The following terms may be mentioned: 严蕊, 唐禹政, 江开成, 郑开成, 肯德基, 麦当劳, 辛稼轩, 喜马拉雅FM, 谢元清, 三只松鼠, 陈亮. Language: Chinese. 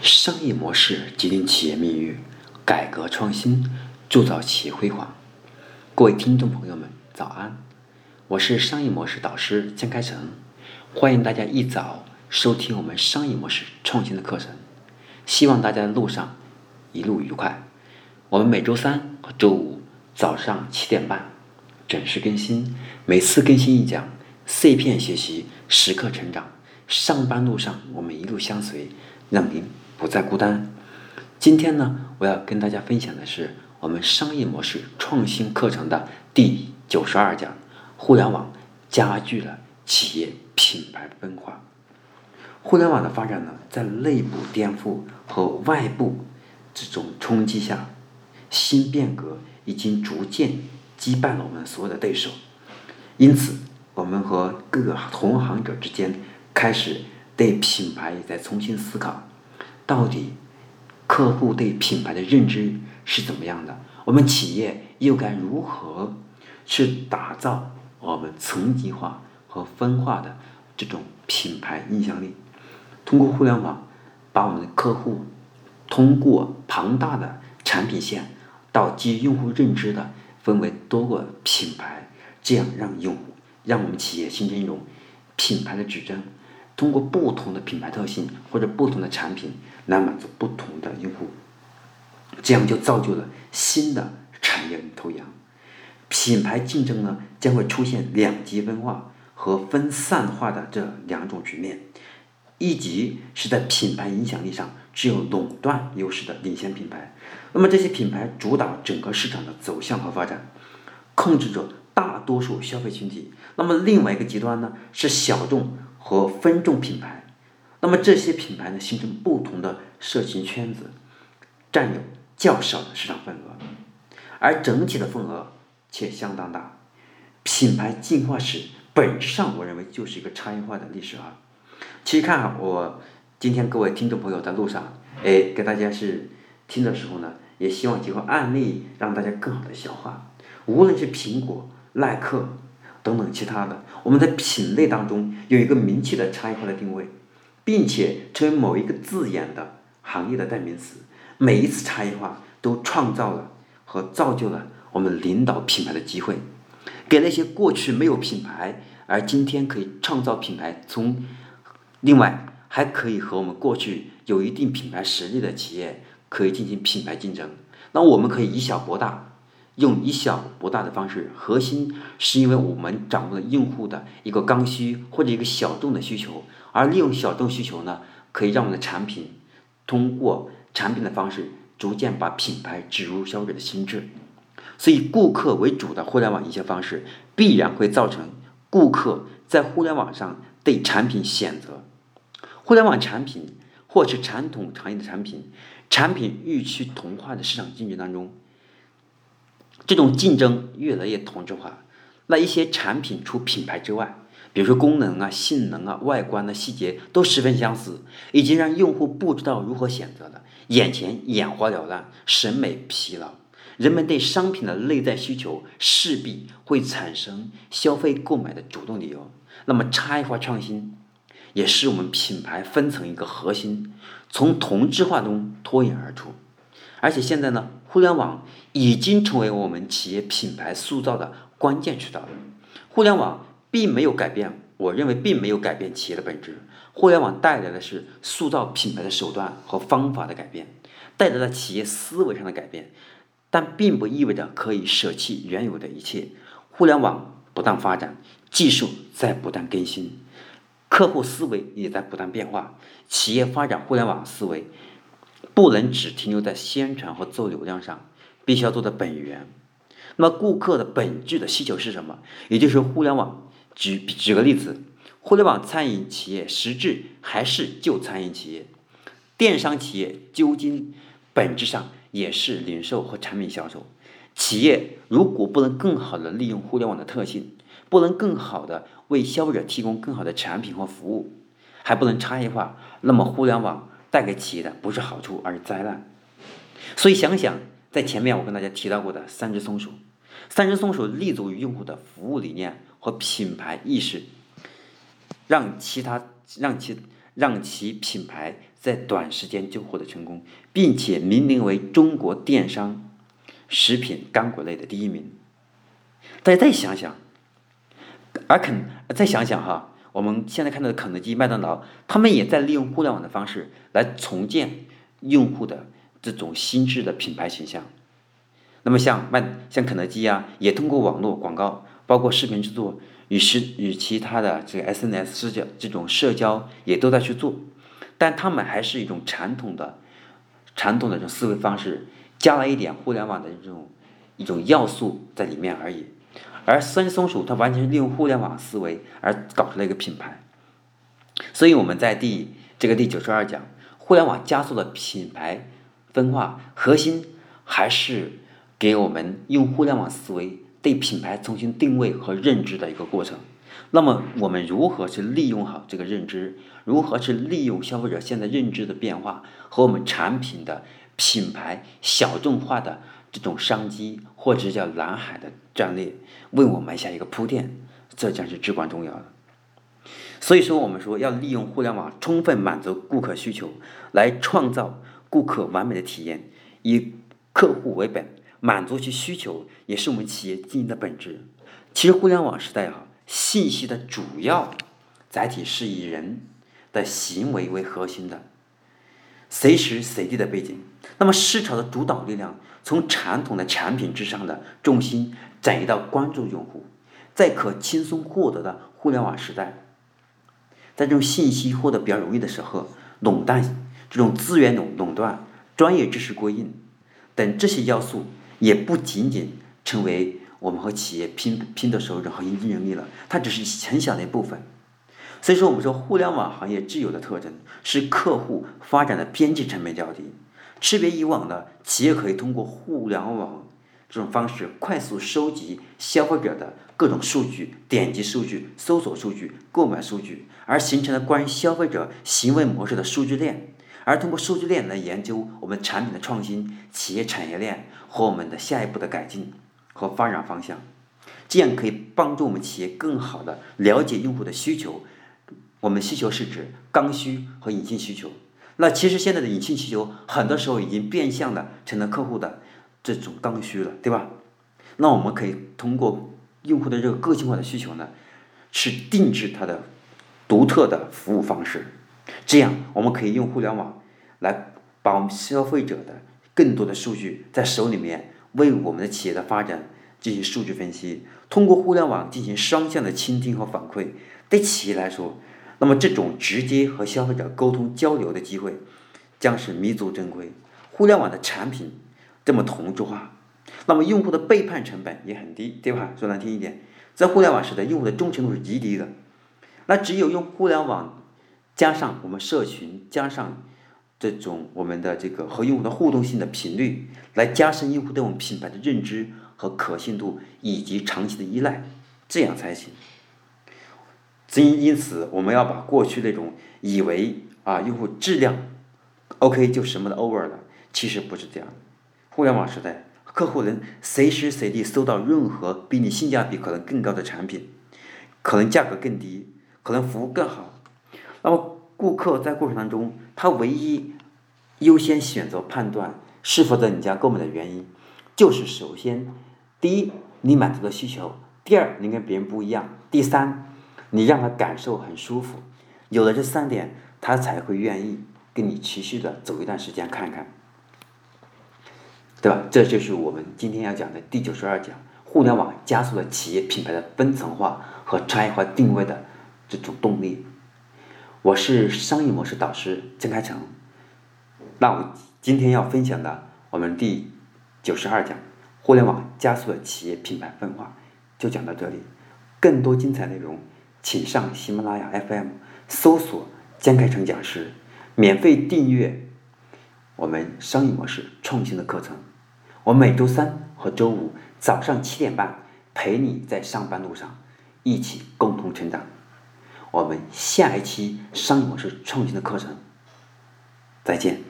商业模式决定企业命运，改革创新铸造企业辉煌。各位听众朋友们，早安！我是商业模式导师江开成，欢迎大家一早收听我们商业模式创新的课程。希望大家的路上一路愉快。我们每周三和周五早上7点半准时更新，每次更新一讲，碎片学习，时刻成长。上班路上我们一路相随，让您不再孤单。今天呢，我要跟大家分享的是我们商业模式创新课程的第92讲，互联网加剧了企业品牌分化。互联网的发展呢，在内部颠覆和外部这种冲击下，新变革已经逐渐击败了我们所有的对手，因此我们和各个同行者之间开始对品牌也在重新思考，到底客户对品牌的认知是怎么样的？我们企业又该如何去打造我们层级化和分化的这种品牌影响力？通过互联网，把我们的客户通过庞大的产品线到基于用户认知的分为多个品牌，这样让我们企业形成一种品牌的指针。通过不同的品牌特性或者不同的产品来满足不同的用户，这样就造就了新的产业领头羊。品牌竞争呢，将会出现两极分化和分散化的这两种局面。一级是在品牌影响力上只有垄断优势的领先品牌，那么这些品牌主导整个市场的走向和发展，控制着大多数消费群体。那么另外一个极端呢，是小众和分众品牌，那么这些品牌呢，形成不同的社群圈子，占有较少的市场份额，而整体的份额且相当大。品牌进化史本质上我认为就是一个差异化的历史啊。其实看好我今天各位听众朋友在路上，给大家是听的时候呢，也希望结合案例让大家更好的消化。无论是苹果、耐克等等其他的，我们在品类当中有一个明确的差异化的定位，并且成为某一个字眼的行业的代名词。每一次差异化都创造了和造就了我们领导品牌的机会，给那些过去没有品牌而今天可以创造品牌，从另外还可以和我们过去有一定品牌实力的企业可以进行品牌竞争。那我们可以以小博大，用以小博大的方式，核心是因为我们掌握了用户的一个刚需或者一个小众的需求，而利用小众需求呢，可以让我们的产品通过产品的方式逐渐把品牌植入消费者的心智。所以顾客为主的互联网营销方式必然会造成顾客在互联网上对产品选择，互联网产品或是传统行业的产品日趋同化的市场竞争当中，这种竞争越来越同质化。那一些产品除品牌之外，比如说功能啊、性能啊、外观的细节都十分相似，已经让用户不知道如何选择了，眼前眼花缭乱，审美疲劳。人们对商品的内在需求势必会产生消费购买的主动理由。那么差异化创新也是我们品牌分层一个核心，从同质化中脱颖而出。而且现在呢，互联网已经成为我们企业品牌塑造的关键渠道了。互联网并没有改变，我认为并没有改变企业的本质。互联网带来的是塑造品牌的手段和方法的改变，带来了企业思维上的改变，但并不意味着可以舍弃原有的一切。互联网不断发展，技术在不断更新，客户思维也在不断变化。企业发展互联网思维不能只停留在宣传和做流量上，必须要做到本源。那么顾客的本质的需求是什么？也就是互联网，举个例子，互联网餐饮企业实质还是旧餐饮企业，电商企业究竟本质上也是零售和产品销售。企业如果不能更好的利用互联网的特性，不能更好的为消费者提供更好的产品和服务，还不能差异化，那么互联网带给企业的不是好处，而是灾难。所以想想在前面我跟大家提到过的三只松鼠立足于用户的服务理念和品牌意识，让其他让其让其品牌在短时间就获得成功，并且明明为中国电商食品干果类的第一名。大家再想想，再想想哈，我们现在看到的肯德基、麦当劳，他们也在利用互联网的方式来重建用户的这种心智的品牌形象。那么像肯德基啊，也通过网络广告，包括视频制作与其他的这个 SNS 这种社交也都在去做，但他们还是一种传统的这种思维方式，加了一点互联网的一种要素在里面而已。而三松鼠它完全是利用互联网思维而搞出了一个品牌。所以我们在第92讲，互联网加速的品牌分化，核心还是给我们用互联网思维对品牌重新定位和认知的一个过程。那么我们如何去利用好这个认知，如何去利用消费者现在认知的变化和我们产品的品牌小众化的这种商机，或者叫蓝海的战略，为我们下一个铺垫，这将是至关重要的。所以说我们说要利用互联网充分满足顾客需求，来创造顾客完美的体验，以客户为本，满足其需求，也是我们企业经营的本质。其实互联网时代啊，信息的主要载体是以人的行为为核心的随时随地的背景。那么市场的主导力量从传统的产品之上的重心转移到关注用户，在可轻松获得的互联网时代，在这种信息获得比较容易的时候，垄断这种资源垄断、专业知识归因等这些要素，也不仅仅成为我们和企业拼的时候的核心竞争力了，它只是很小的一部分。所以说我们说互联网行业具有的特征是客户发展的边际成本较低，区别以往的企业可以通过互联网这种方式快速收集消费者的各种数据，点击数据、搜索数据、购买数据，而形成了关于消费者行为模式的数据链，而通过数据链来研究我们产品的创新、企业产业链和我们的下一步的改进和发展方向，这样可以帮助我们企业更好的了解用户的需求。我们需求是指刚需和隐性需求，那其实现在的隐性需求很多时候已经变相的成了客户的这种刚需了，对吧？那我们可以通过用户的这个个性化的需求呢，去定制它的独特的服务方式，这样我们可以用互联网来把我们消费者的更多的数据在手里面，为我们的企业的发展进行数据分析，通过互联网进行双向的倾听和反馈。对企业来说，那么这种直接和消费者沟通交流的机会将是弥足珍贵。互联网的产品这么同质化，那么用户的背叛成本也很低，对吧？说难听一点，在互联网时代，用户的忠诚度是极低的。那只有用互联网加上我们社群，加上这种我们的这个和用户的互动性的频率，来加深用户对我们品牌的认知和可信度以及长期的依赖，这样才行。因此我们要把过去那种以为用户质量 OK 就什么的 over 了，其实不是这样的。互联网时代，客户能随时随地搜到任何比你性价比可能更高的产品，可能价格更低，可能服务更好。那么顾客在过程当中，他唯一优先选择判断是否在你家购买的原因，就是首先第一，你满足的需求；第二，你跟别人不一样；第三，你让他感受很舒服。有了这三点，他才会愿意跟你持续的走一段时间看看，对吧？这就是我们今天要讲的第92讲，互联网加速了企业品牌的分层化和差异化定位的这种动力。我是商业模式导师郑开成，那我今天要分享的我们第92讲，互联网加速了企业品牌分化，就讲到这里。更多精彩内容请上喜马拉雅 FM 搜索江开成讲师，免费订阅我们商业模式创新的课程。我每周三和周五早上7点半陪你在上班路上一起共同成长。我们下一期商业模式创新的课程再见。